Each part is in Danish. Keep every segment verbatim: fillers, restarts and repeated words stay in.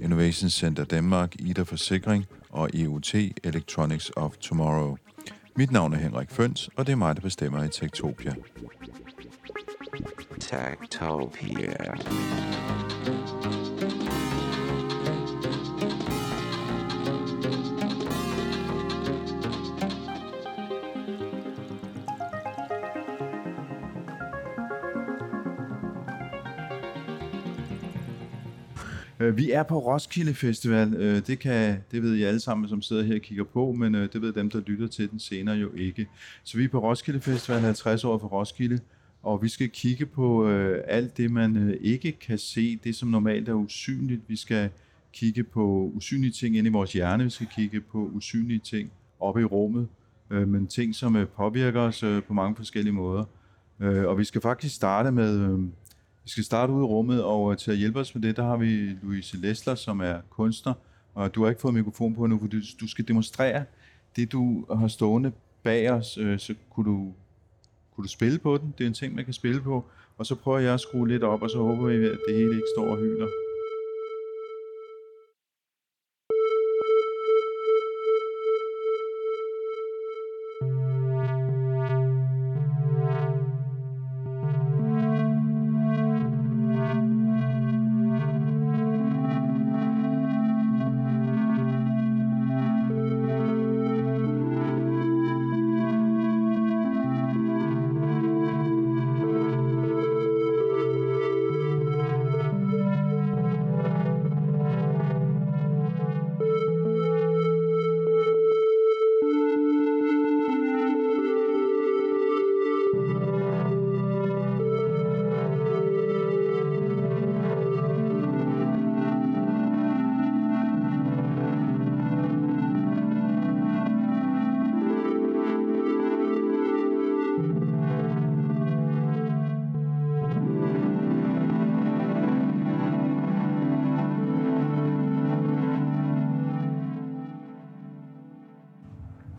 Innovation Center Danmark, Ida Forsikring og I O T Electronics of Tomorrow. Mit navn er Henrik Føns, og det er mig, der bestemmer i Techtopia. Techtopia. Vi er på Roskilde Festival. Det, kan, det ved I alle sammen, som sidder her og kigger på, men det ved dem, der lytter til den senere, jo ikke. Så vi er på Roskilde Festival, halvtreds år for Roskilde, og vi skal kigge på alt det, man ikke kan se, det som normalt er usynligt. Vi skal kigge på usynlige ting inde i vores hjerne, vi skal kigge på usynlige ting oppe i rummet, men ting, som påvirker os på mange forskellige måder. Og vi skal faktisk starte med... Vi skal starte ud i rummet, og til at hjælpe os med det, der har vi Louise Lissel, som er kunstner, og du har ikke fået mikrofon på nu, for du skal demonstrere det, du har stående bag os, så kunne du, kunne du spille på den, det er en ting, man kan spille på, og så prøver jeg at skrue lidt op, og så håber jeg, at det hele ikke står og hyler.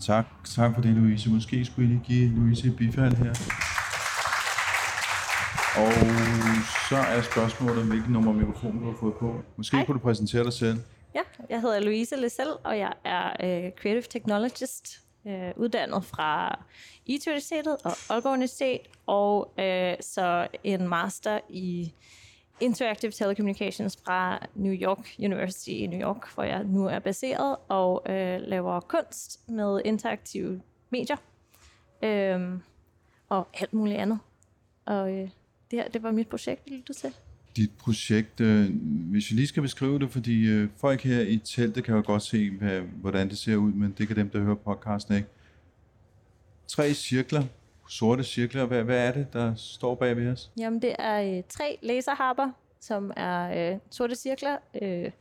Tak, tak for det, Louise. Måske skulle I lige give Louise et bifald her. Og så er spørgsmålet, hvilket nummer mikrofon du har fået på. Måske Hej. Kunne du præsentere dig selv. Ja, jeg hedder Louise Lissel, og jeg er øh, Creative Technologist, øh, uddannet fra I O T Universitetet og Aalborg Universitet, og øh, så en master i Interactive Telecommunications fra New York University i New York, hvor jeg nu er baseret og øh, laver kunst med interaktive medier øhm, og alt muligt andet. Og øh, det her, det var mit projekt, vil du til? Dit projekt, øh, hvis vi lige skal beskrive det, fordi øh, folk her i teltet kan jo godt se, hvad, hvordan det ser ud, men det kan dem, der hører podcasten, ikke? Tre cirkler. Sorte cirkler. Hvad, hvad er det, der står bag ved os? Jamen, det er øh, tre laserharper, som er øh, sorte cirkler, øh,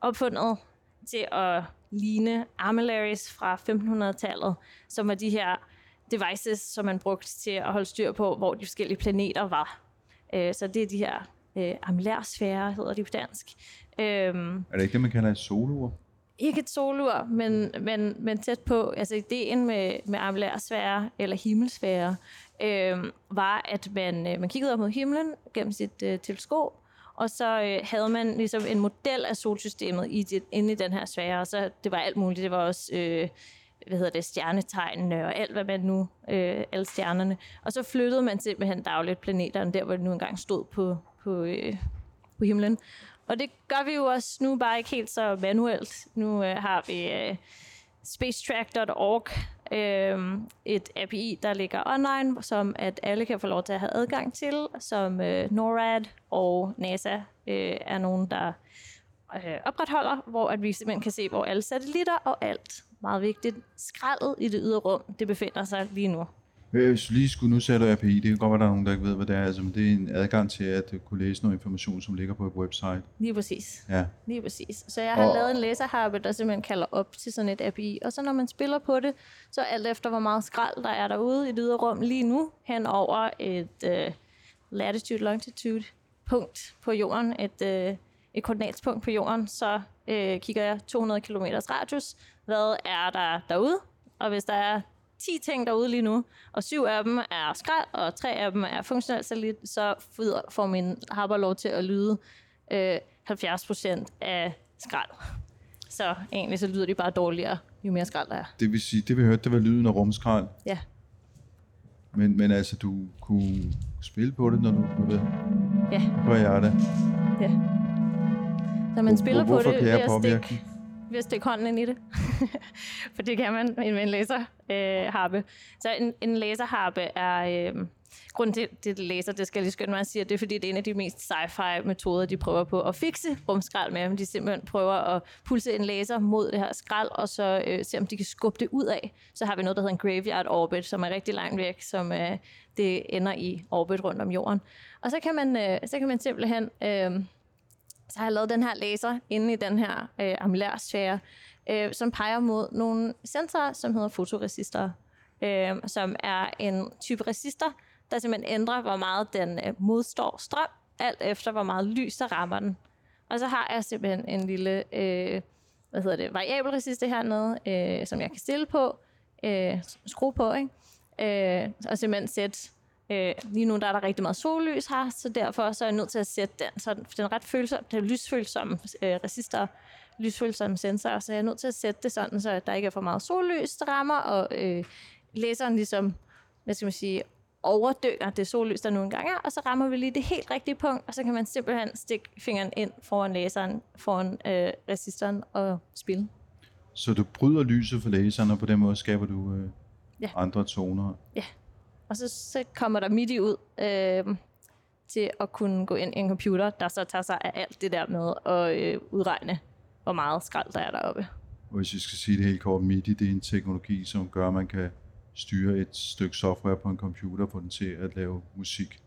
opfundet til at ligne armillaries fra femtenhundredetallet, som var de her devices, som man brugte til at holde styr på, hvor de forskellige planeter var. Øh, så det er de her øh, armillarsfærer, hedder de på dansk. Øh, er det ikke det, man kalder et solur? Ikke et solur, men, men, men tæt på. Altså ideen med, med armillarsfærer eller himmelsfærer øh, var, at man, øh, man kiggede op mod himlen gennem sit øh, teleskop, og så øh, havde man ligesom en model af solsystemet i det, inde i den her sfære, og så det var alt muligt. Det var også øh, hvad hedder det, stjernetegnene og alt, hvad man nu, øh, alle stjernerne. Og så flyttede man simpelthen dagligt planeterne der, hvor de nu engang stod på, på, øh, på himlen. Og det gør vi jo også nu bare ikke helt så manuelt. Nu øh, har vi øh, spacetrack punktum org, øh, et A P I, der ligger online, som at alle kan få lov til at have adgang til, som øh, NORAD og NASA øh, er nogen, der øh, opretholder, hvor at vi simpelthen kan se, hvor alle satellitter og alt, meget vigtigt, skraldet i det ydre rum, det befinder sig lige nu. Hvis lige skulle, nu sætter jeg på I D, det kan godt være, der er nogen, der ikke ved, hvad det er, altså, men det er en adgang til at kunne læse noget information, som ligger på et website. Lige præcis. Ja. Lige præcis. Så jeg har og... lavet en læserharpe, der simpelthen kalder op til sådan et A P I, og så når man spiller på det, så alt efter, hvor meget skrald der er derude i det ydre rum lige nu, hen over et øh, latitude-longitude-punkt på jorden, et, øh, et koordinatspunkt på jorden, så øh, kigger jeg to hundrede kilometer radius. Hvad er der derude? Og hvis der er ti ting derude lige nu, og syv af dem er skrald, og tre af dem er funktionel satellit, så får min harper lov til at lyde øh, halvfjerds procent af skrald. Så egentlig så lyder de bare dårligere, jo mere skrald der er. Det vil sige, det vi hørte, det var lyden af rumskrald? Ja. Men, men altså, du kunne spille på det, når du ved? Ja. Hvor er det? Ja. Så man spiller Hvor, på det ved at stikke, ved at stikke hånden ind i det. For det kan man med en laserharpe. Øh, så en, en laserharpe er... Øh, grunden til det laser, det skal jeg lige skynde mig at sige, det er fordi, det er en af de mest sci-fi metoder, de prøver på at fikse rumskrald med. Men de simpelthen prøver at pulse en laser mod det her skrald, og så øh, se, om de kan skubbe det ud af. Så har vi noget, der hedder en graveyard orbit, som er rigtig langt væk, som øh, det ender i orbit rundt om jorden. Og så kan man, øh, så kan man simpelthen... Øh, så har jeg lavet den her laser inde i den her øh, armillærsfære, Øh, som peger mod nogle sensorer, som hedder fotoresistorer, øh, som er en type resistor, der simpelthen ændrer, hvor meget den øh, modstår strøm, alt efter hvor meget lys, der rammer den. Og så har jeg simpelthen en lille øh, hvad hedder det, variabel resistor hernede, øh, som jeg kan stille på, øh, skrue på, ikke? Øh, og simpelthen sætte, øh, lige nu der er der rigtig meget sollys her, så derfor så er jeg nødt til at sætte den, så den ret følsom, den lysfølsomme øh, resistor, lysfølsomme sensorer, så jeg er nødt til at sætte det sådan, så der ikke er for meget sollys, der rammer, og øh, læseren ligesom, hvad skal man sige, overdøger det sollys, der nogle gange er, og så rammer vi lige det helt rigtige punkt, og så kan man simpelthen stikke fingeren ind foran læseren, foran øh, resistoren og spille. Så du bryder lyset for læseren, og på den måde skaber du øh, ja. andre toner? Ja, og så, så kommer der midi ud, øh, til at kunne gå ind i en computer, der så tager sig af alt det der med at øh, udregne, hvor meget skrald der er deroppe. Og hvis jeg skal sige det helt kort, MIDI, det er en teknologi, som gør, at man kan styre et stykke software på en computer, på den til at lave musik.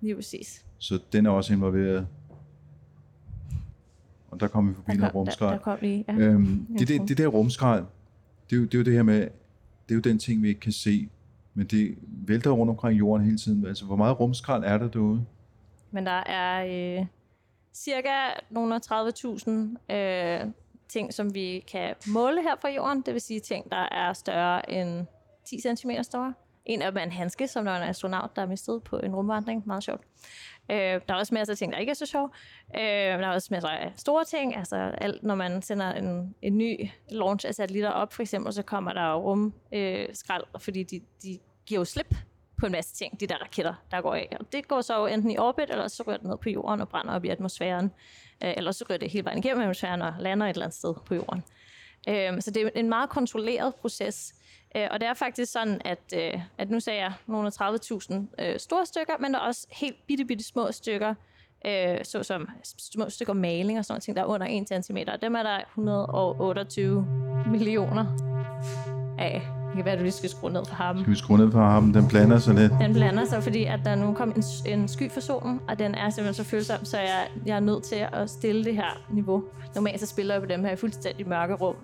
Lige præcis. Så den er også involveret. Og der kom vi forbi noget rumskrald. Der, der kom lige, ja. Øhm, det, det, det der rumskrald, det er, jo, det er jo det her med, det er jo den ting, vi ikke kan se, men det vælter rundt omkring jorden hele tiden. Altså, hvor meget rumskrald er der derude? Men der er... Øh cirka nogle tredive tusind øh, ting, som vi kan måle her fra jorden. Det vil sige ting, der er større end ti centimeter store. En af dem er en handske, som der er en astronaut, der er mistet på en rumvandring. Meget sjovt. Øh, der er også masser af ting, der ikke er så sjovt. Øh, der er også masser af store ting. Altså alt, når man sender en, en ny launch af satellitter op, for eksempel, så kommer der rumskrald, øh, fordi de, de giver jo slip på en masse ting, de der raketter, der går af. Og det går så enten i orbit, eller så rører det ned på jorden og brænder op i atmosfæren. Eller så rører det hele vejen igennem atmosfæren og lander et eller andet sted på jorden. Så det er en meget kontrolleret proces. Og det er faktisk sådan, at, at nu sagde jeg nogle tredive tusind store stykker, men der er også helt bitte, bitte små stykker, såsom små stykker maling og sådan ting, der er under en centimeter. Dem er der et hundrede og otteogtyve millioner af. Det kan være, at du lige skal skrue ned for harpen. Skal vi skrue ned for harpen? Den blander sig lidt. Den blander sig, fordi at der nu kom en, en sky for solen, og den er simpelthen så følsom, så jeg, jeg er nødt til at stille det her niveau. Normalt så spiller jeg på dem her i fuldstændig mørke rum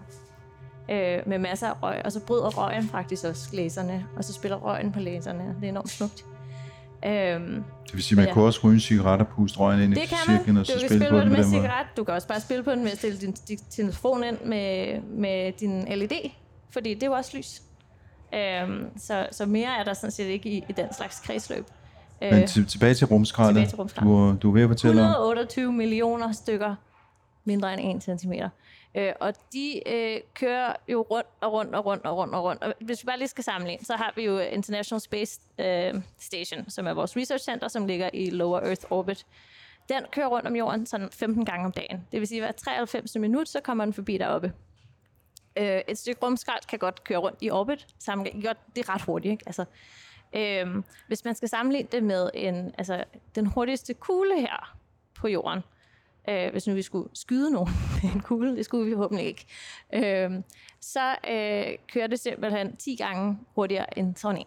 øh, med masser af røg, og så bryder røgen faktisk også læserne, og så spiller røgen på læserne. Det er enormt smukt. Øhm, det vil sige, man ja. kan også ryge en cigaret og puste røgen ind i cirklen, og så spille, spille på den med, med cigaret. Du kan også bare spille på den med at stille din, din telefon ind med, med din L E D, fordi det er jo også lys. Øhm, så, så mere er der sådan set ikke i, i den slags kredsløb. Øh, Men til, tilbage til rumskraldet. Tilbage til rumskraldet. Du, du er ved at fortælle et hundrede og otteogtyve millioner stykker mindre end en centimeter. Øh, og de øh, kører jo rundt og rundt og rundt og rundt og rundt. Og hvis vi bare lige skal sammenligne, så har vi jo International Space øh, Station, som er vores research center, som ligger i Lower Earth Orbit. Den kører rundt om jorden sådan femten gange om dagen. Det vil sige, at hver treoghalvfems minutter, så kommer den forbi deroppe. Et stykke rumskrald kan godt køre rundt i orbit. Sammenlignet, det er ret hurtigt, ikke? Altså, øhm, hvis man skal sammenligne det med en, altså, den hurtigste kugle her på jorden, øh, hvis nu vi skulle skyde nogen med en kugle, det skulle vi forhåbentlig ikke, øh, så øh, kører det simpelthen ti gange hurtigere end sådan en.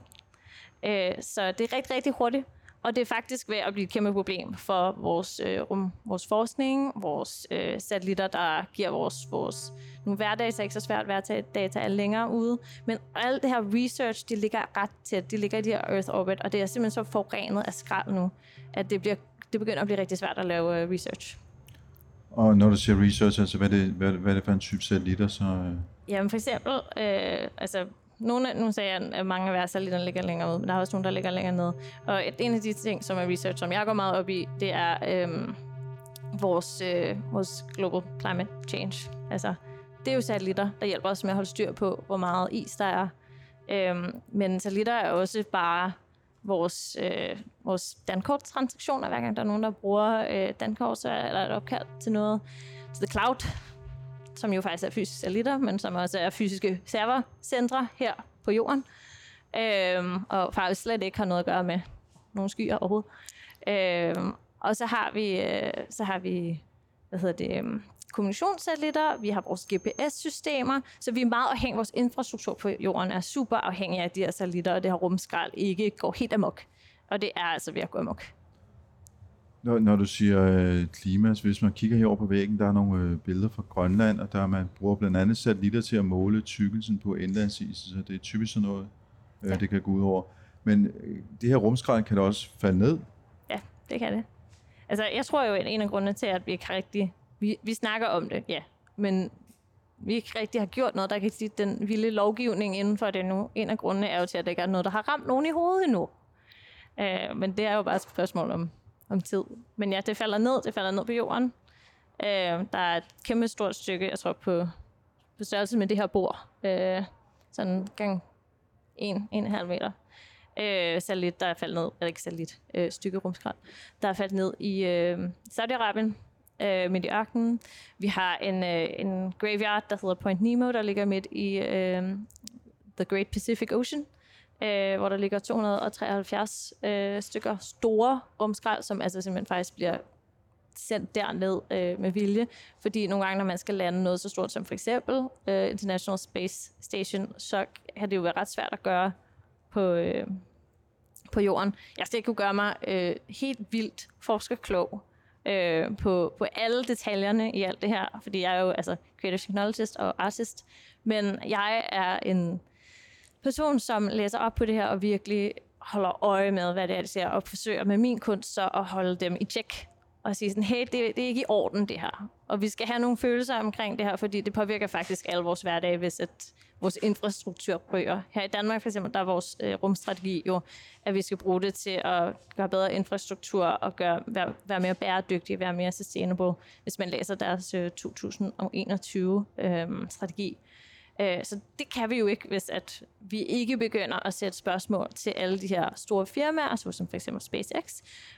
Øh, så det er rigtig, rigtig hurtigt. Og det er faktisk ved at blive et kæmpe problem for vores, øh, rum, vores forskning, vores øh, satellitter, der giver vores, vores nogle hverdags er ikke så svært hverdata er længere ude. Men alt det her research, de ligger ret tæt. De ligger i de her Earth Orbit, og det er simpelthen så forurenet af skrald nu, at det, bliver, det begynder at blive rigtig svært at lave øh, research. Og når du siger research, altså hvad er det, hvad, hvad er det for en type satellitter? Så, øh... Jamen for eksempel, øh, altså... Nogle, nu sagde jeg, at mange af hver satellitter ligger længere ud, men der er også nogle, der ligger længere nede. Og et, en af de ting, som er research, som jeg går meget op i, det er øhm, vores, øh, vores global climate change. Altså, det er jo satellitter, der hjælper os med at holde styr på, hvor meget is der er. Øhm, men satellitter er også bare vores, øh, vores dankortstransaktioner. Hver gang der er nogen, der bruger øh, dankort, så er der et opkald til noget. Til the cloud, som jo faktisk er fysiske satellitter, men som også er fysiske servercentre her på jorden, øhm, og faktisk slet ikke har noget at gøre med nogle skyer overhovedet. Øhm, og så har vi, øh, så har vi hvad hedder det, øh, kommunikationssatellitter, vi har vores G P S-systemer, så vi er meget afhængige, vores infrastruktur på jorden er super afhængig af de her satellitter, og det her rumskrald ikke går helt amok. Og det er altså ved at gå amok. Når, når du siger øh, klima, så hvis man kigger herover på væggen, der er nogle øh, billeder fra Grønland, og der man bruger blandt andet satellitter til at måle tykkelsen på indlandsisen, så det er typisk sådan noget, øh, ja. det kan gå ud over. Men øh, det her rumskrald kan da også falde ned? Ja, det kan det. Altså, jeg tror jo, en af grundene til, at vi ikke rigtig... Vi, vi snakker om det, ja, men vi ikke rigtig har gjort noget, der kan sige, den vilde lovgivning inden for det nu. En af grundene er jo til, at det ikke er noget, der har ramt nogen i hovedet endnu. Øh, men det er jo bare et spørgsmål om... om tid. Men ja, det falder ned, det falder ned på jorden. Øh, der er et kæmpe stort stykke, jeg tror på, på størrelse med det her bord, øh, sådan gang en, en halv meter. Øh, satellit, der er faldet ned, eller ikke satellit, øh, stykke rumskrald, der er faldet ned i øh, Saudi-Arabien, øh, midt i ørkenen. Vi har en, øh, en graveyard, der hedder Point Nemo, der ligger midt i øh, The Great Pacific Ocean, Øh, hvor der ligger to hundrede og treoghalvfjerds øh, stykker store rumskrald, som altså simpelthen faktisk bliver sendt derned øh, med vilje. Fordi nogle gange, når man skal lande noget så stort som for eksempel øh, International Space Station, så har det jo været ret svært at gøre på, øh, på jorden. Jeg skal ikke kunne gøre mig øh, helt vildt forskerklog øh, på, på alle detaljerne i alt det her, fordi jeg er jo altså creative technologist og artist, men jeg er en... person, som læser op på det her og virkelig holder øje med, hvad det er, det siger, og forsøger med min kunst så at holde dem i tjek og sige sådan, hey, det, det er ikke i orden det her. Og vi skal have nogle følelser omkring det her, fordi det påvirker faktisk alle vores hverdag, hvis at vores infrastruktur rører. Her i Danmark for eksempel, der er vores øh, rumstrategi jo, at vi skal bruge det til at gøre bedre infrastruktur og gøre, være, være mere bæredygtig, være mere sustainable, hvis man læser deres øh, to tusind og enogtyve øh, strategi. Så det kan vi jo ikke, hvis at vi ikke begynder at sætte spørgsmål til alle de her store firmaer, såsom for eksempel SpaceX.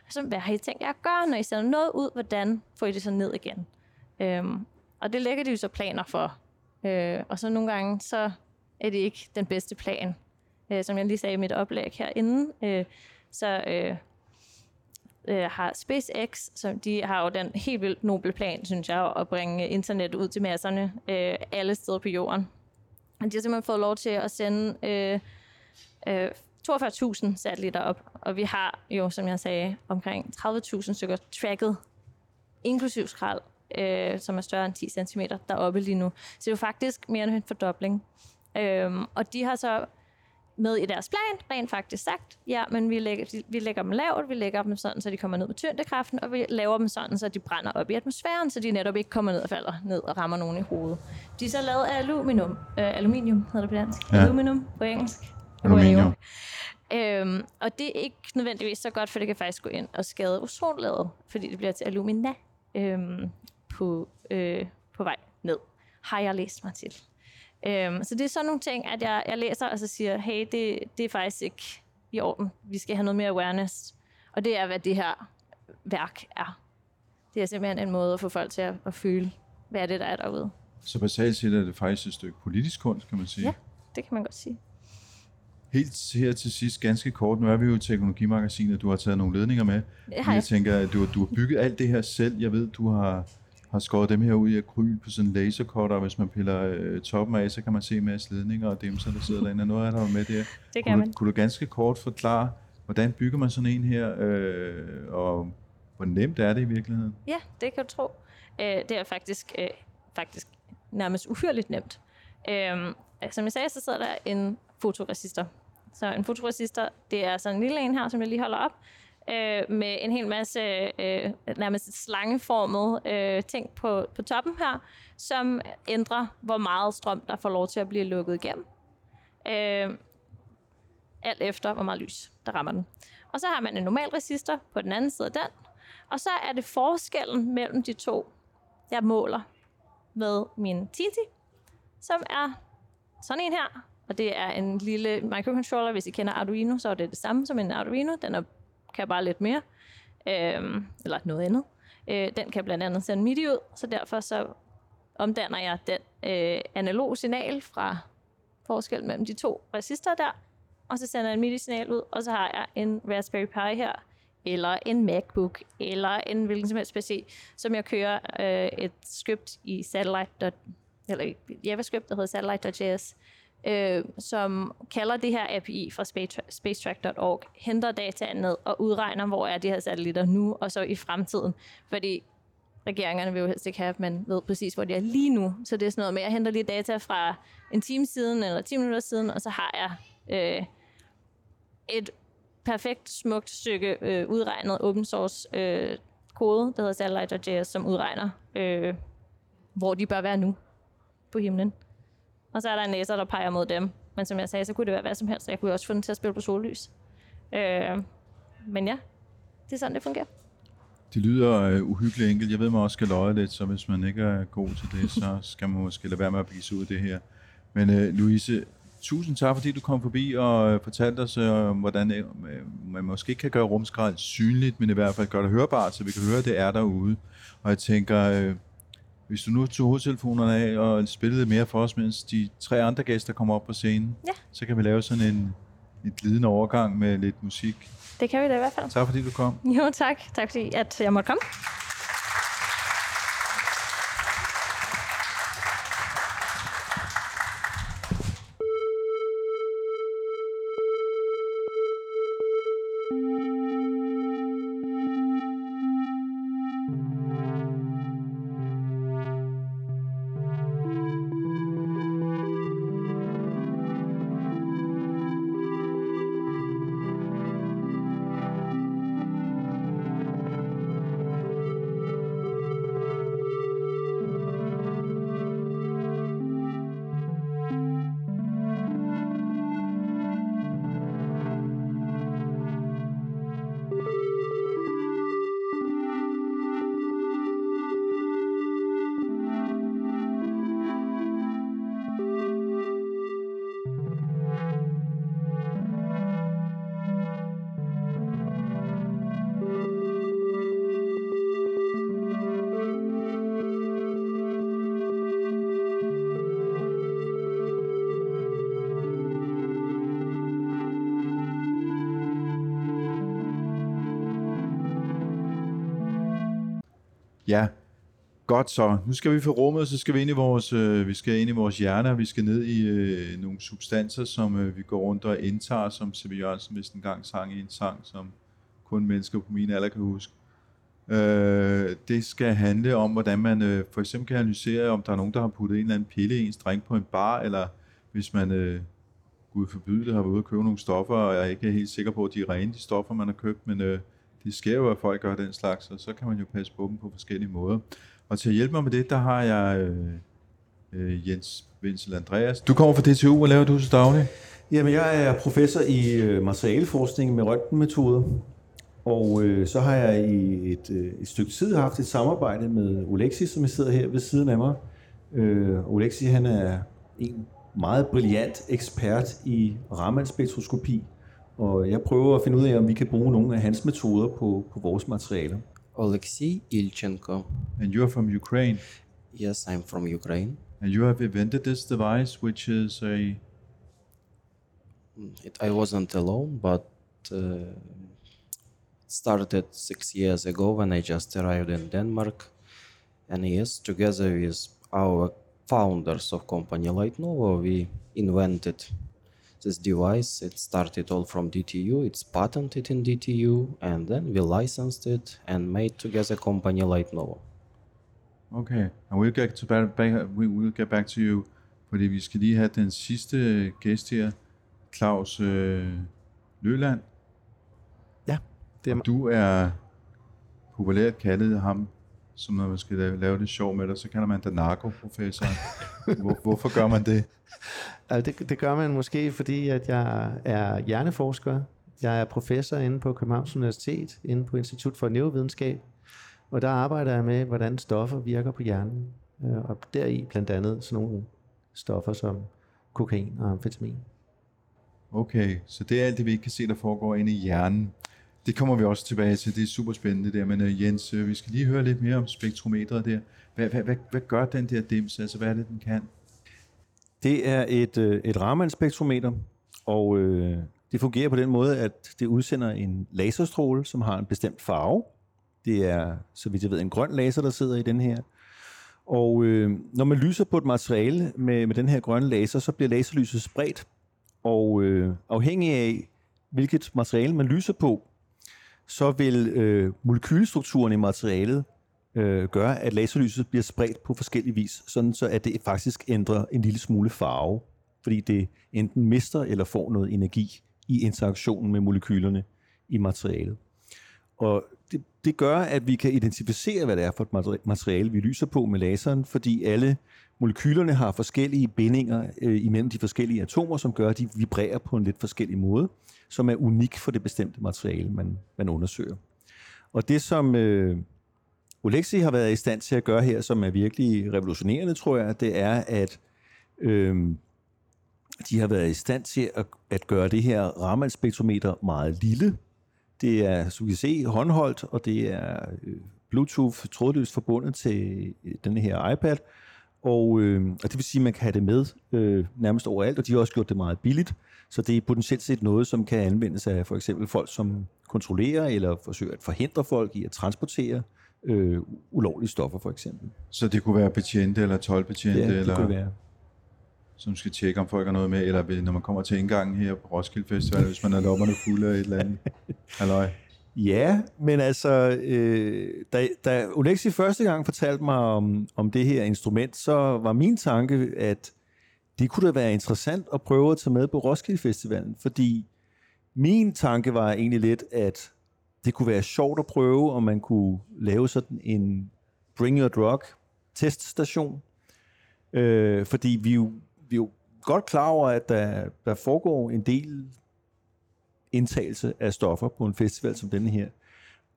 Så hvad har I tænkt jer at gøre, når I sender noget ud? Hvordan får I det så ned igen? Øhm, og det lægger de jo så planer for. Øh, og så nogle gange, så er det ikke den bedste plan. Øh, som jeg lige sagde i mit oplæg herinde, øh, så øh, øh, har SpaceX, som de har jo den helt vildt noble plan, synes jeg, at bringe internet ud til masserne øh, alle steder på jorden. De har simpelthen fået lov til at sende øh, øh, toogfyrre tusind satellitter op. Og vi har jo, som jeg sagde, omkring tredive tusind stykker tracket, inklusiv skrald, øh, som er større end ti centimeter deroppe lige nu. Så det er jo faktisk mere end en fordobling. Øhm, og de har så med i deres plan rent faktisk sagt, ja, men vi lægger, vi lægger dem lavt, vi lægger dem sådan, så de kommer ned med tyngdekraften, og vi laver dem sådan, så de brænder op i atmosfæren, så de netop ikke kommer ned og falder ned og rammer nogen i hovedet. De er så lavet af aluminium. Øh, aluminium hedder det på dansk. Ja. Aluminium på engelsk. Aluminium. Øhm, og det er ikke nødvendigvis så godt, for det kan faktisk gå ind og skade ozonlaget, fordi det bliver til alumina øhm, på, øh, på vej ned. Har jeg læst mig til. Øhm, så det er sådan nogle ting, at jeg, jeg læser og så siger, hey, det, det er faktisk ikke i orden. Vi skal have noget mere awareness. Og det er, hvad det her værk er. Det er simpelthen en måde at få folk til at, at føle, hvad er det, der er derude. Så basalt set er det faktisk et stykke politisk kunst, kan man sige. Ja, det kan man godt sige. Helt her til sidst, ganske kort, nu er vi jo i Teknologimagasinet, du har taget nogle ledninger med. Jeg tænker, at du, du har bygget alt det her selv. Jeg ved, du har... har skåret dem her ud i akryl på sådan en lasercutter, og hvis man piller øh, toppen af, så kan man se en masse ledninger og dimser, der sidder derinde, og noget af der var med der. Det kan man. Kunne du ganske kort forklare, hvordan bygger man sådan en her, øh, og hvor nemt er det i virkeligheden? Ja, det kan du tro. Øh, det er faktisk, øh, faktisk nærmest uhyrligt nemt. Øh, som jeg sagde, så sidder der en fotoresister. Så en fotoresister, det er sådan en lille en her, som jeg lige holder op, med en hel masse øh, nærmest slangeformede øh, ting på, på toppen her, som ændrer, hvor meget strøm der får lov til at blive lukket igennem. Øh, alt efter, hvor meget lys der rammer den. Og så har man en normal resistor på den anden side af den, og så er det forskellen mellem de to, jeg måler med min Tinti, som er sådan en her, og det er en lille microcontroller. Hvis I kender Arduino, så er det det samme som en Arduino. Den er kan bare lidt mere, øh, eller noget andet. Øh, den kan blandt andet sende M I D I ud, så derfor så omdanner jeg den øh, analog signal fra forskellen mellem de to resistorer der, og så sender jeg en M I D I-signal ud, og så har jeg en Raspberry Pi her, eller en MacBook, eller en hvilken som helst P C, som jeg kører øh, et script i satellite. Eller JavaScript, der hedder satellite.js, Øh, som kalder det her A P I fra spacetrack punktum org, henter dataen ned og udregner, hvor er de her satellitter nu og så i fremtiden. Fordi regeringerne vil jo helst ikke have, at man ved præcis, hvor de er lige nu. Så det er sådan noget med, at jeg henter lige data fra en time siden eller ti minutter siden, og så har jeg øh, et perfekt, smukt stykke øh, udregnet open source øh, kode, der hedder satellite punktum js, som udregner, øh, hvor de bør være nu på himlen. Og så er der en laser, der peger mod dem. Men som jeg sagde, så kunne det være hvad som helst. Jeg kunne også få den til at spille på sollys. Øh, men ja, det er sådan, det fungerer. Det lyder uh, uhyggeligt enkelt. Jeg ved, man også skal løje lidt, så hvis man ikke er god til det, så skal man måske lade være med at pisse ud af det her. Men uh, Louise, tusind tak, fordi du kom forbi og fortalte os, uh, hvordan uh, man måske ikke kan gøre rumskrald synligt, men i hvert fald gør det hørbart, så vi kan høre, at det er derude. Og jeg tænker... Uh, Hvis du nu tog hovedtelefonerne af og spillede mere for os, mens de tre andre gæster kommer op på scenen, ja. Så kan vi lave sådan en, en glidende overgang med lidt musik. Det kan vi da i hvert fald. Tak fordi du kom. Jo tak. Tak fordi at jeg måtte komme. Ja, godt så. Nu skal vi få rummet, så skal vi ind i vores, øh, vi skal ind i vores hjerner, vi skal ned i øh, nogle substanser, som øh, vi går rundt og indtager, som C B Jørgensen vist engang sang i en sang, som kun mennesker på min alder kan huske. Øh, det skal handle om, hvordan man øh, for eksempel kan analysere, om der er nogen, der har puttet en eller anden pille i en drink på en bar, eller hvis man, øh, gud forbyde det, har været ude og købe nogle stoffer, og jeg er ikke helt sikker på, at de er rene, de stoffer, man har købt, men... Øh, Det sker jo, at folk gør den slags, og så kan man jo passe på dem på forskellige måder. Og til at hjælpe mig med det, der har jeg øh, øh, Jens Wenzel Andreas. Du kommer fra D T U, og laver du så daglig? Jamen, jeg er professor i materialeforskning med røntgenmetoder, og øh, så har jeg i et, øh, et stykke tid haft et samarbejde med Oleksii, som jeg sidder her ved siden af mig. Øh, Oleksii, han er en meget brilliant ekspert i Raman-spektroskopi, og jeg prøver at finde ud af, om vi kan bruge nogle af hans metoder på, på vores materialer. Oleksii Ilchenko. And you are from Ukraine? Yes, I'm from Ukraine. And you have invented this device, which is a... It, I wasn't alone, but uh, started six years ago when I just arrived in Denmark. And yes, together with our founders of company Light Novo, we invented this device. It started all from D T U, it's patented in D T U, and then we licensed it and made together company Light Novo. Okay, and we'll get to back, back, we will get back to you, fordi vi skal lige have den sidste gæst her, Claus øh, Lødland. Ja, det er mig. Du er populært kaldet ham, som når man skal lave det sjov med dig, så kalder man den narkoprofessor. Hvor, hvorfor gør man det? Altså det? Det gør man måske, fordi at jeg er hjerneforsker. Jeg er professor inde på Københavns Universitet, inde på Institut for Neurovidenskab. Og der arbejder jeg med, hvordan stoffer virker på hjernen. Og deri blandt andet sådan nogle stoffer som kokain og amfetamin. Okay, så det er alt det, vi ikke kan se, der foregår inde i hjernen. Det kommer vi også tilbage til. Det er super spændende der. Men uh, Jens, uh, vi skal lige høre lidt mere om spektrometret der. Hvad, hvad, hvad, hvad gør den der dims? Altså, hvad er det, den kan? Det er et, øh, et Raman-spektrometer, og øh, det fungerer på den måde, at det udsender en laserstråle, som har en bestemt farve. Det er, så vidt jeg ved, en grøn laser, der sidder i den her. Og øh, når man lyser på et materiale med, med den her grønne laser, så bliver laserlyset spredt. Og øh, afhængig af, hvilket materiale man lyser på, så vil øh, molekylestrukturen i materialet øh, gøre, at laserlyset bliver spredt på forskellig vis, sådan så at det faktisk ændrer en lille smule farve, fordi det enten mister eller får noget energi i interaktionen med molekylerne i materialet. Og det, det gør, at vi kan identificere, hvad det er for et materiale, vi lyser på med laseren, fordi alle molekylerne har forskellige bindinger øh, imellem de forskellige atomer, som gør, at de vibrerer på en lidt forskellig måde, som er unik for det bestemte materiale, man, man undersøger. Og det, som øh, Oleksii har været i stand til at gøre her, som er virkelig revolutionerende, tror jeg, det er, at øh, de har været i stand til at, at gøre det her Raman-spektrometer meget lille. Det er, som I kan se, håndholdt, og det er øh, Bluetooth trådløst forbundet til øh, den her iPad. Og, øh, og det vil sige, at man kan have det med øh, nærmest overalt, og de har også gjort det meget billigt. Så det er potentielt set noget, som kan anvendes af for eksempel folk, som kontrollerer eller forsøger at forhindre folk i at transportere øh, ulovlige stoffer, for eksempel. Så det kunne være betjente eller toldbetjente? Ja, det eller... kunne være. Som skal tjekke, om folk har noget med, eller når man kommer til indgangen her på Roskilde Festival, hvis man har lommerne fulde af et eller andet. Halløj. Ja, men altså, øh, da, da Oleksii første gang fortalte mig om, om det her instrument, så var min tanke, at det kunne da være interessant at prøve at tage med på Roskilde Festivalen, fordi min tanke var egentlig lidt, at det kunne være sjovt at prøve, om man kunne lave sådan en Bring Your Drug teststation, øh, fordi vi jo Vi er jo godt klar over, at der, der foregår en del indtagelse af stoffer på en festival som denne her.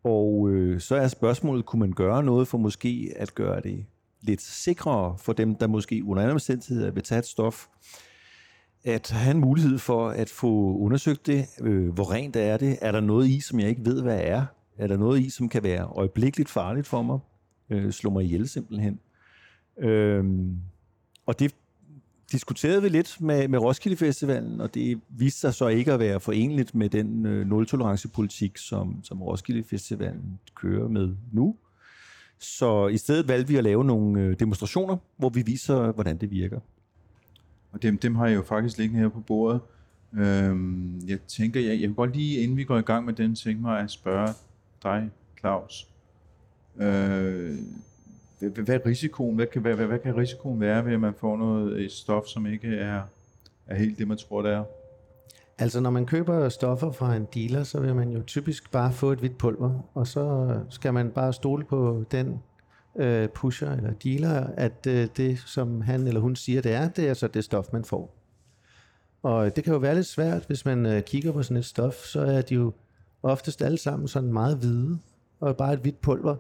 Og øh, så er spørgsmålet, kunne man gøre noget for måske at gøre det lidt sikrere for dem, der måske under andre omstændigheder vil tage et stof, at have en mulighed for at få undersøgt det. Øh, hvor rent er det? Er der noget i, som jeg ikke ved, hvad er? Er der noget i, som kan være øjeblikkeligt farligt for mig? Øh, slå mig ihjel simpelthen. Øh, og det diskuterede vi lidt med, med Roskilde Festivalen, og det viste sig så ikke at være forenligt med den øh, nul-tolerance-politik, som, som Roskilde Festivalen kører med nu. Så i stedet valgte vi at lave nogle øh, demonstrationer, hvor vi viser, hvordan det virker. Og dem, dem har jeg jo faktisk liggende her på bordet. Øhm, jeg tænker, jeg, jeg vil godt lige, inden vi går i gang med den, tænke mig at spørge dig, Claus. Øh, Hvad er risikoen? Hvad kan, hvad, hvad, hvad kan risikoen være ved, at man får noget stof, som ikke er, er helt det, man tror, det er? Altså, når man køber stoffer fra en dealer, så vil man jo typisk bare få et hvidt pulver, og så skal man bare stole på den øh, pusher eller dealer, at øh, det, som han eller hun siger, det er, det er så det stof, man får. Og det kan jo være lidt svært, hvis man øh, kigger på sådan et stof, så er de jo oftest alle sammen sådan meget hvide, og bare et hvidt pulver.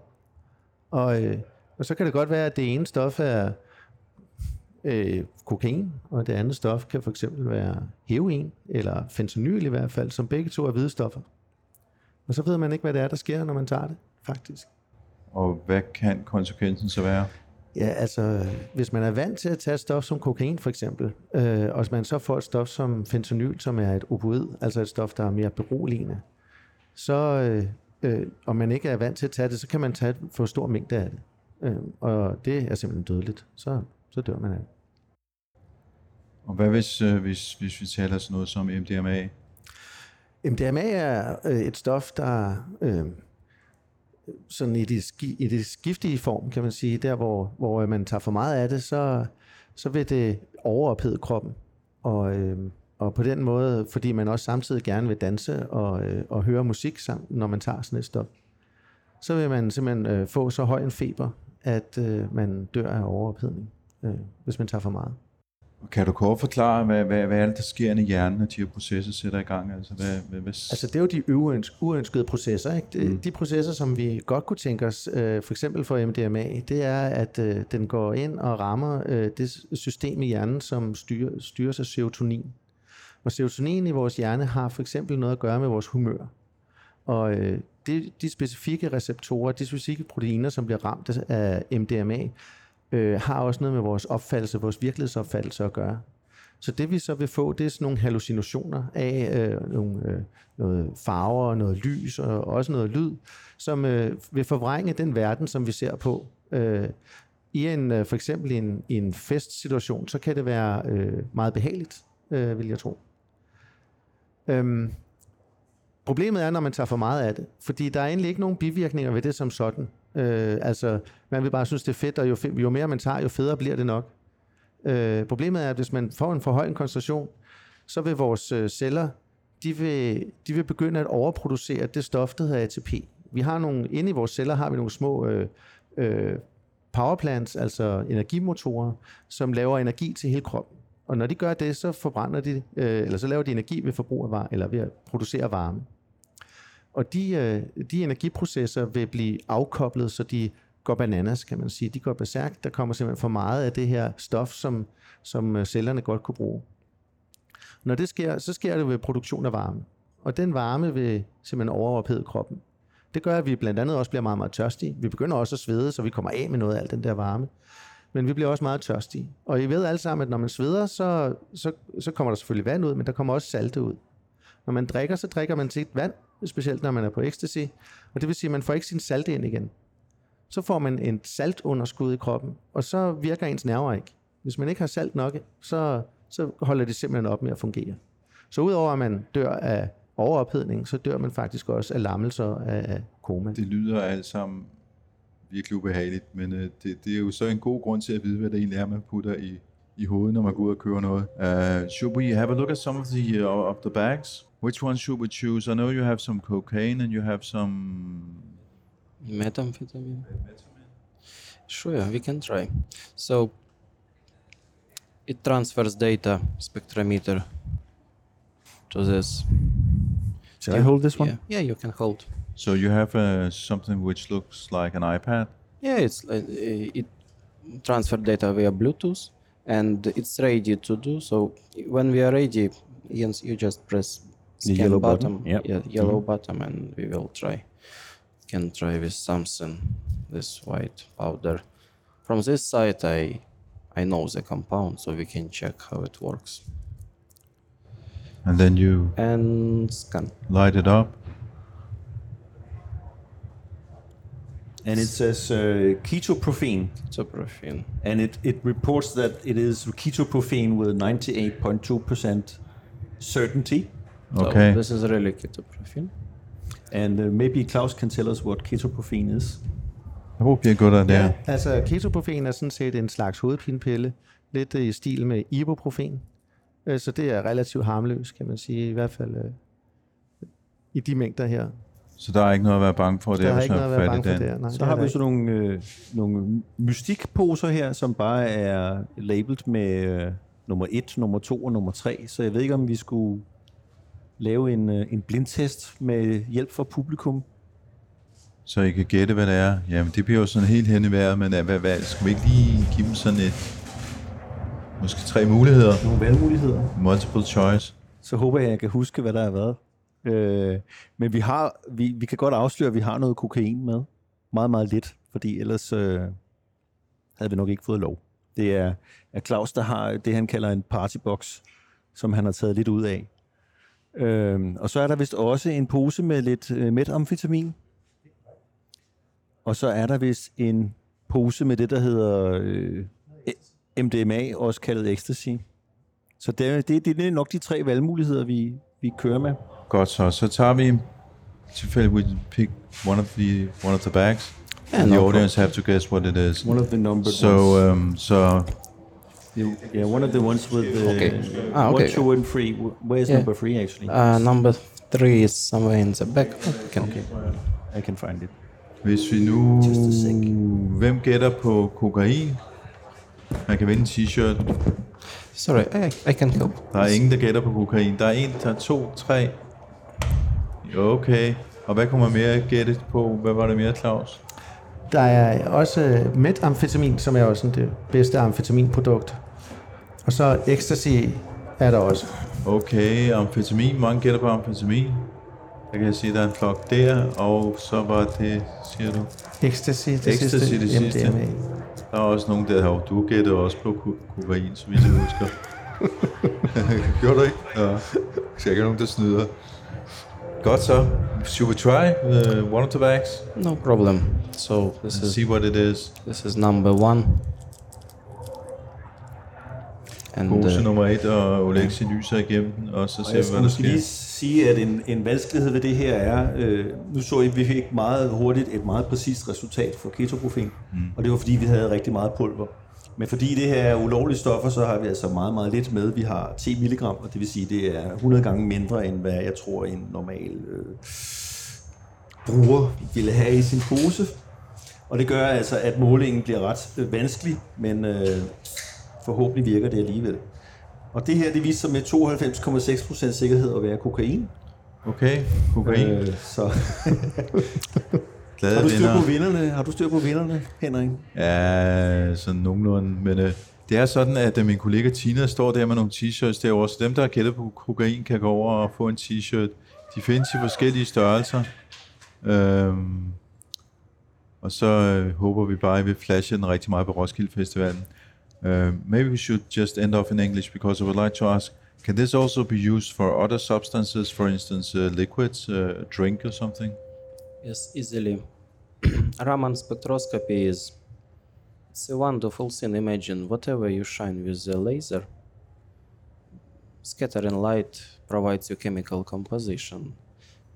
Og... Øh, Og så kan det godt være, at det ene stof er øh, kokain, og det andet stof kan for eksempel være heroin, eller fentanyl i hvert fald, som begge to er hvide stoffer. Og så ved man ikke, hvad det er, der sker, når man tager det, faktisk. Og hvad kan konsekvensen så være? Ja, altså, hvis man er vant til at tage et stof som kokain, for eksempel, øh, og hvis man så får et stof som fentanyl, som er et opioid, altså et stof, der er mere beroligende, så øh, øh, om man ikke er vant til at tage det, så kan man tage, få stor mængde af det. Øh, og det er simpelthen dødeligt. Så, så dør man af. Og hvad hvis, øh, hvis, hvis vi taler sådan noget som M D M A? M D M A er øh, et stof, der øh, sådan i det, ski, i det skiftige form, kan man sige, der hvor, hvor man tager for meget af det, så, så vil det overophede kroppen. Og, øh, og på den måde, fordi man også samtidig gerne vil danse og, øh, og høre musik sammen, når man tager sådan et stof, så vil man simpelthen øh, få så høj en feber, at øh, man dør af overophedning, øh, hvis man tager for meget. Kan du kort forklare, hvad, hvad, hvad er det, der sker i hjernen, at de her processer sætter i gang? Altså, hvad, hvad, hvad... altså det er jo de uønsk- uønskede processer, ikke? De, mm. de processer, som vi godt kunne tænke os, øh, for eksempel for M D M A, det er, at øh, den går ind og rammer øh, det system i hjernen, som styrer, styrer sig serotonin. Og serotonin i vores hjerne har for eksempel noget at gøre med vores humør. Og øh, de, de specifikke receptorer, de specifikke proteiner, som bliver ramt af M D M A, Øh, har også noget med vores opfattelse, vores virkelighedsopfattelse at gøre. Så det vi så vil få, det er sådan nogle hallucinationer af øh, nogle, øh, noget farver, noget lys og også noget lyd, som øh, vil forvrænge den verden, som vi ser på. Øh, i en, øh, for eksempel i en, i en festsituation, så kan det være øh, meget behageligt, øh, vil jeg tro. Øhm, problemet er, når man tager for meget af det, fordi der er egentlig ikke nogen bivirkninger ved det som sådan. Øh, altså, man vil bare synes, det er fedt, og jo, fe- jo mere man tager, jo federe bliver det nok. Øh, problemet er, at hvis man får en for høj en koncentration, så vil vores øh, celler, de vil, de vil begynde at overproducere det stof, der hedder A T P. Vi har nogle, inde i vores celler har vi nogle små øh, øh, powerplants, altså energimotorer, som laver energi til hele kroppen. Og når de gør det, så forbrænder de, øh, eller så laver de energi ved forbrug af varme, eller ved at producere varme. Og de, de energiprocesser vil blive afkoblet, så de går bananas, kan man sige. De går berserk. Der kommer simpelthen for meget af det her stof, som, som cellerne godt kunne bruge. Når det sker, så sker det ved produktion af varme. Og den varme vil simpelthen overophede kroppen. Det gør, at vi blandt andet også bliver meget, meget tørstige. Vi begynder også at svede, så vi kommer af med noget af al den der varme. Men vi bliver også meget tørstige. Og I ved alle sammen, at når man sveder, så, så, så kommer der selvfølgelig vand ud, men der kommer også salte ud. Når man drikker, så drikker man tit vand, specielt når man er på ecstasy, og det vil sige, at man får ikke sin salte ind igen. Så får man en saltunderskud i kroppen, og så virker ens nerver ikke. Hvis man ikke har salt nok, så, så holder det simpelthen op med at fungere. Så udover at man dør af overophedning, så dør man faktisk også af lammelser, af koma. Det lyder alt sammen virkelig ubehageligt, men øh, det, det er jo så en god grund til at vide, hvad det egentlig er, man putter i, i hovedet, når man går ud og køber noget. Uh, should we have a look at some of the, uh, of the bags? Which one should we choose? I know you have some cocaine and you have some methamphetamine. Sure, we can try. So it transfers data spectrometer to this. Should I hold this one? Yeah, yeah, you can hold. So you have uh, something which looks like an iPad? Yeah, it's uh, it transfers data via Bluetooth and it's ready to do. So when we are ready, Jens, you just press the yellow button, button. Yep. Yeah, yellow mm-hmm. button, and we will try. Can try with something, this white powder. From this side, I I know the compound, so we can check how it works. And then you and scan. Light it up. And it says uh, ketoprofen. Ketoprofen. And it, it reports that it is ketoprofen with ninety-eight point two percent certainty. Okay. So this is really ketoprofen. And uh, maybe Claus can tell us what ketoprofen is. Jeg håber, jeg går der. Ja, altså ketoprofen er sådan set en slags hovedpinepille, lidt uh, i stil med ibuprofen. Uh, så det er relativt harmløst, kan man sige, i hvert fald uh, i de mængder her. Så der er ikke noget at være bange for, det er ikke noget at være bange for det. Nej, så har vi så nogle, øh, nogle mystikposer her, som bare er labelt med øh, nummer et, nummer to og nummer tre. Så jeg ved ikke, om vi skulle lave en, øh, en blindtest med hjælp fra publikum. Så I kan gætte, hvad det er. Jamen, det bliver jo sådan helt hen i vejret, men hvad, hvad, skal vi ikke lige give dem sådan et, måske tre muligheder? Nogle valgmuligheder. Multiple choice. Så håber jeg, jeg kan huske, hvad der har været. Øh, men vi har, vi, vi kan godt afsløre, at vi har noget kokain med. Meget, meget lidt, fordi ellers øh, havde vi nok ikke fået lov. Det er, er Claus, der har det, han kalder en partybox, som han har taget lidt ud af. Øh, og så er der vist også en pose med lidt øh, metamfetamin. Og så er der vist en pose med det, der hedder øh, M D M A, også kaldet ecstasy. Så det, det, det er nok de tre valgmuligheder, vi, vi kører med. Godt, så, så tager vi tilfælde, we pick one of the, one of the bags. Yeah, and the audience have to guess what it is. One of the numbered so, ones. Um, so, the, yeah, one of the ones with the okay. Ah, okay. What you win free. Where's yeah. number three actually? Uh, number three is somewhere in the back. I can, okay. I can find it. Hvis vi nu, hvem gætter på kokain? Man kan vinde en t-shirt. Sorry, I, I can help. Der er ingen, der gætter på kokain. Der er en, der er to, tre. Okay. Og hvad kunne man mere gætte på? Hvad var det mere, Claus? Der er også metamfetamin, som er også det bedste amfetaminprodukt. Og så ecstasy er der også. Okay, amfetamin. Mange gætter på amfetamin. Jeg kan sige, der er en flok der, og så var det, siger du? Ecstasy, det ecstasy, sidste. Det sidste. M D M A. Der er også nogen der her. Du gættede også på kokain, så vidt jeg husker. Gjorde du ikke? Ja. Så ikke nogen, der snyder. Godt så. Should we try uh, one of the bags? No problem. So this is, see what it is. This is number one. Pose uh, nummer et, og Oleksii lyser igennem den, og så og ser vi, hvad der sker. Jeg lige sige, at en, en vanskelighed ved det her er, øh, nu så I, vi fik meget hurtigt et meget præcist resultat for ketoprofen, mm. og det var fordi, vi havde rigtig meget pulver. Men fordi det her er ulovlige stoffer, så har vi altså meget, meget lidt med. Vi har ti milligram, og det vil sige, det er hundrede gange mindre, end hvad jeg tror, en normal øh, bruger ville have i sin pose. Og det gør altså, at målingen bliver ret øh, vanskelig, men øh, forhåbentlig virker det alligevel. Og det her, det viser sig med tooghalvfems komma seks procent sikkerhed at være kokain. Okay, kokain. Øh, så... Har du styr på vinderne? Har du styr på vinderne, Henrik? Ja, sådan nogenlunde. Men øh, det er sådan, at øh, min kollega Tina står der med nogle t-shirts derovre, så dem, der har gættet på kokain, kan gå over og få en t-shirt. De findes i forskellige størrelser. Øhm, og så øh, håber vi bare, at I vil flashe den rigtig meget på Roskilde Festivalen. Uh, maybe we should just end off in English, because I would like to ask, can this also be used for other substances, for instance uh, liquids, uh, drink or something? Yes, easily. Raman spectroscopy is it's a wonderful thing. Imagine whatever you shine with the laser, scattering light provides you chemical composition,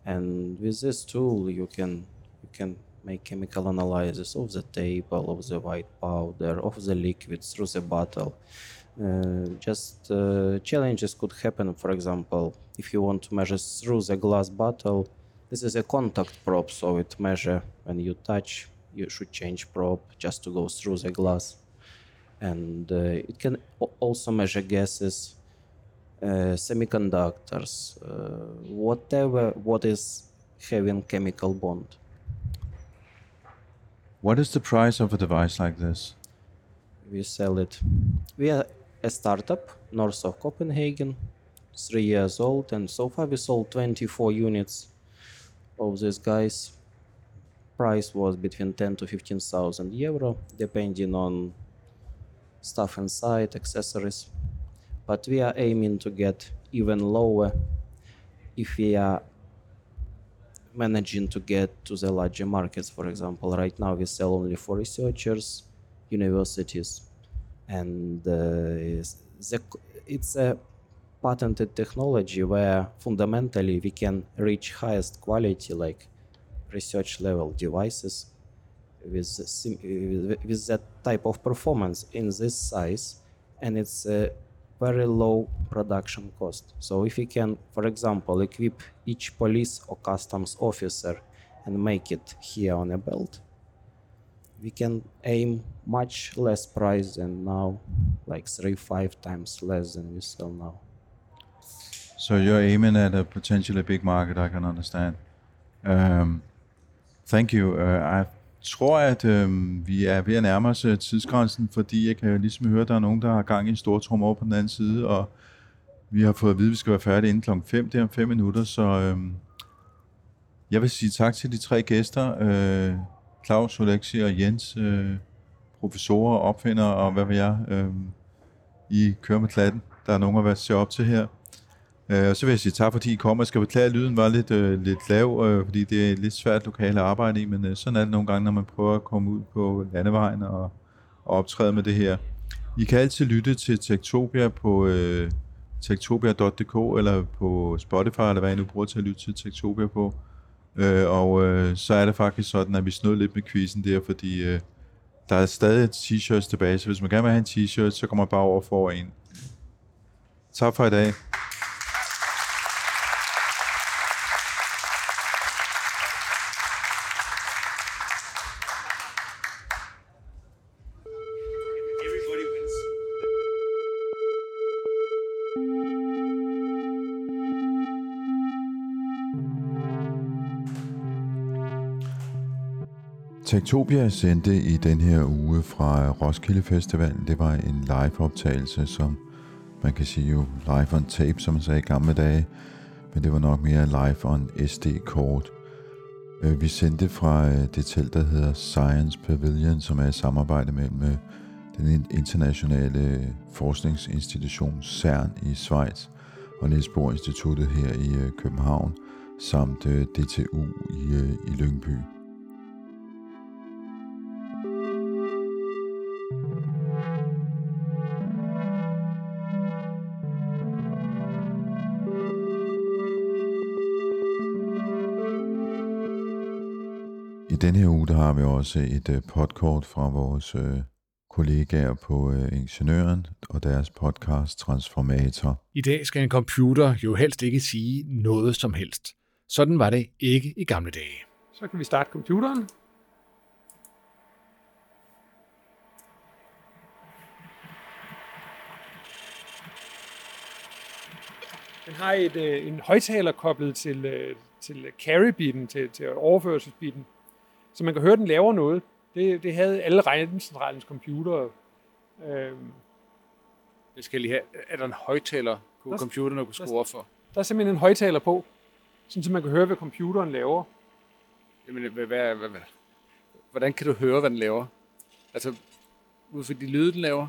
and with this tool you can you can make chemical analysis of the table, of the white powder, of the liquid through the bottle. Uh, just uh, challenges could happen. For example, if you want to measure through the glass bottle. This is a contact probe, so it measures when you touch, you should change probe just to go through the glass. And uh, it can also measure gases, uh, semiconductors, uh, whatever, what is having chemical bond. What is the price of a device like this? We sell it. We are a startup north of Copenhagen, three years old, and so far we sold twenty-four units. Of these guys, price was between ten to fifteen thousand euro, depending on stuff inside, accessories. But we are aiming to get even lower if we are managing to get to the larger markets. For example, right now we sell only for researchers, universities, and uh, it's a patented technology where fundamentally we can reach highest quality, like research level devices with, sim- with that type of performance in this size, and it's a very low production cost. So if we can, for example, equip each police or customs officer and make it here on a belt, we can aim much less price than now, like three, five times less than we sell now. So you're aiming at a potentially big market, I can understand. Um, thank you. Uh, jeg tror, at um, vi er ved at nærme os uh, tidsgrænsen, fordi jeg kan jo ligesom høre, at der er nogen, der har gang i en stor trum over på den anden side, og vi har fået at vide, at vi skal være færdige inden klokken fem, det er om fem minutter, så um, jeg vil sige tak til de tre gæster, uh, Claus, Oleksii og Jens, uh, professorer, opfindere og hvad ved jeg, uh, I kører med klatten. Der er nogen at være se op til her. Og så vil jeg sige tak, fordi I kom. Jeg skal beklage, at lyden var lidt, øh, lidt lav, øh, fordi det er lidt svært lokale at arbejde i, men øh, sådan er det nogle gange, når man prøver at komme ud på landevejen og, og optræde med det her. I kan altid lytte til Techtopia på øh, techtopia punktum d k eller på Spotify, eller hvad I nu bruger til at lytte til Techtopia på. Øh, og øh, så er det faktisk sådan, at vi snød lidt med quizzen der, fordi øh, der er stadig t-shirts tilbage, så hvis man gerne vil have en t-shirt, så kommer man bare over for en. Tak for i dag. Techtopia sendte i den her uge fra Roskilde Festival. Det var en live-optagelse, som man kan sige jo live on tape, som man sagde i gamle dage, men det var nok mere live on S D-kort. Vi sendte fra det telt, der hedder Science Pavilion, som er et samarbejde mellem den internationale forskningsinstitution CERN i Schweiz og Niels Bohr Instituttet her i København, samt D T U i, i Lyngby. Denne her uge der har vi også et podcast fra vores øh, kollegaer på øh, Ingeniøren og deres podcast Transformator. I dag skal en computer jo helst ikke sige noget som helst. Sådan var det ikke i gamle dage. Så kan vi starte computeren. Den har et, øh, en højttaler koblet til, øh, til carry-biten, til, til overførselsbiten. Så man kan høre, den laver noget. Det, det havde alle regnecentralens computere. Øhm. Det skal lige have. Er der en højttaler på der, computeren, der kunne skrue op for? Der er simpelthen en højttaler på, sådan, så man kan høre, hvad computeren laver. Jamen, hvad, hvad, hvad, hvordan kan du høre, hvad den laver? Altså, ud fra de lyde, den laver?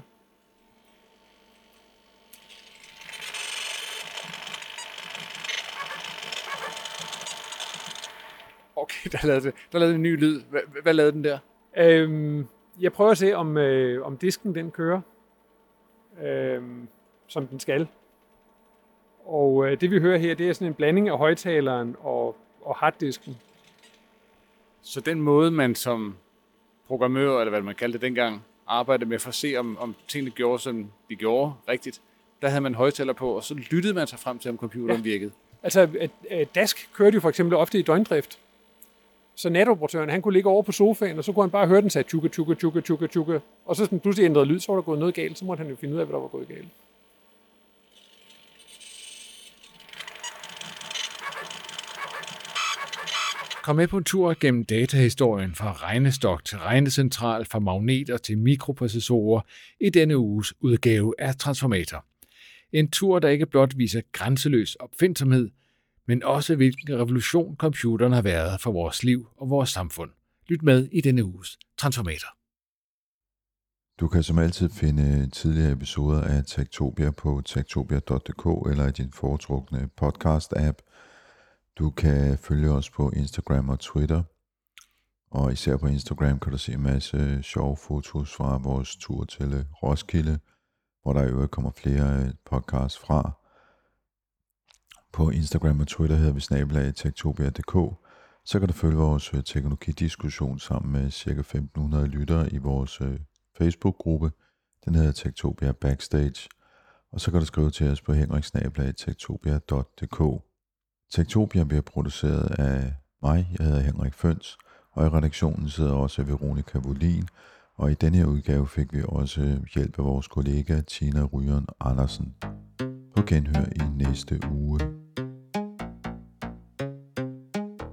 Okay, der lavede, der lavede en ny lyd. Hvad, hvad lavede den der? Øhm, jeg prøver at se, om, øh, om disken den kører, øh, som den skal. Og øh, det vi hører her, det er sådan en blanding af højttaleren og, og harddisken. Så den måde, man som programmør, eller hvad man kaldte det dengang, arbejdede med for at se, om, om tingene gjorde, som de gjorde rigtigt, der havde man højttaler på, og så lyttede man sig frem til, om computeren ja. virkede. Altså, at, at Dask kørte jo for eksempel ofte i døgndrift. Så natoperatøren, han kunne ligge over på sofaen, og så kunne han bare høre den sagde tjukka, tjukka, tjukka, tjukka, tjukka. Og så pludselig ændrede lyd, så var der gået noget galt, så måtte han jo finde ud af, hvad der var gået galt. Kom med på en tur gennem datahistorien fra regnestok til regnecentral, fra magneter til mikroprocessorer i denne uges udgave af Transformator. En tur, der ikke blot viser grænseløs opfindsomhed, men også hvilken revolution computeren har været for vores liv og vores samfund. Lyt med i denne uges Transformator. Du kan som altid finde tidligere episoder af Techtopia på techtopia punktum d k eller i din foretrukne podcast-app. Du kan følge os på Instagram og Twitter. Og især på Instagram kan du se en masse sjove fotos fra vores tur til Roskilde, hvor der i øvrigt kommer flere podcasts fra. På Instagram og Twitter hedder vi snabel-a techtopia punktum d k. Så kan du følge vores teknologidiskussion sammen med ca. femten hundrede lyttere i vores Facebook-gruppe. Den hedder Techtopia Backstage. Og så kan du skrive til os på henrik snabel-a techtopia punktum d k. Techtopia bliver produceret af mig, jeg hedder Henrik Føns, og i redaktionen sidder også Veronika Volin. Og i denne her udgave fik vi også hjælp af vores kollega Tina Røgern-Andersen. På genhør i næste uge.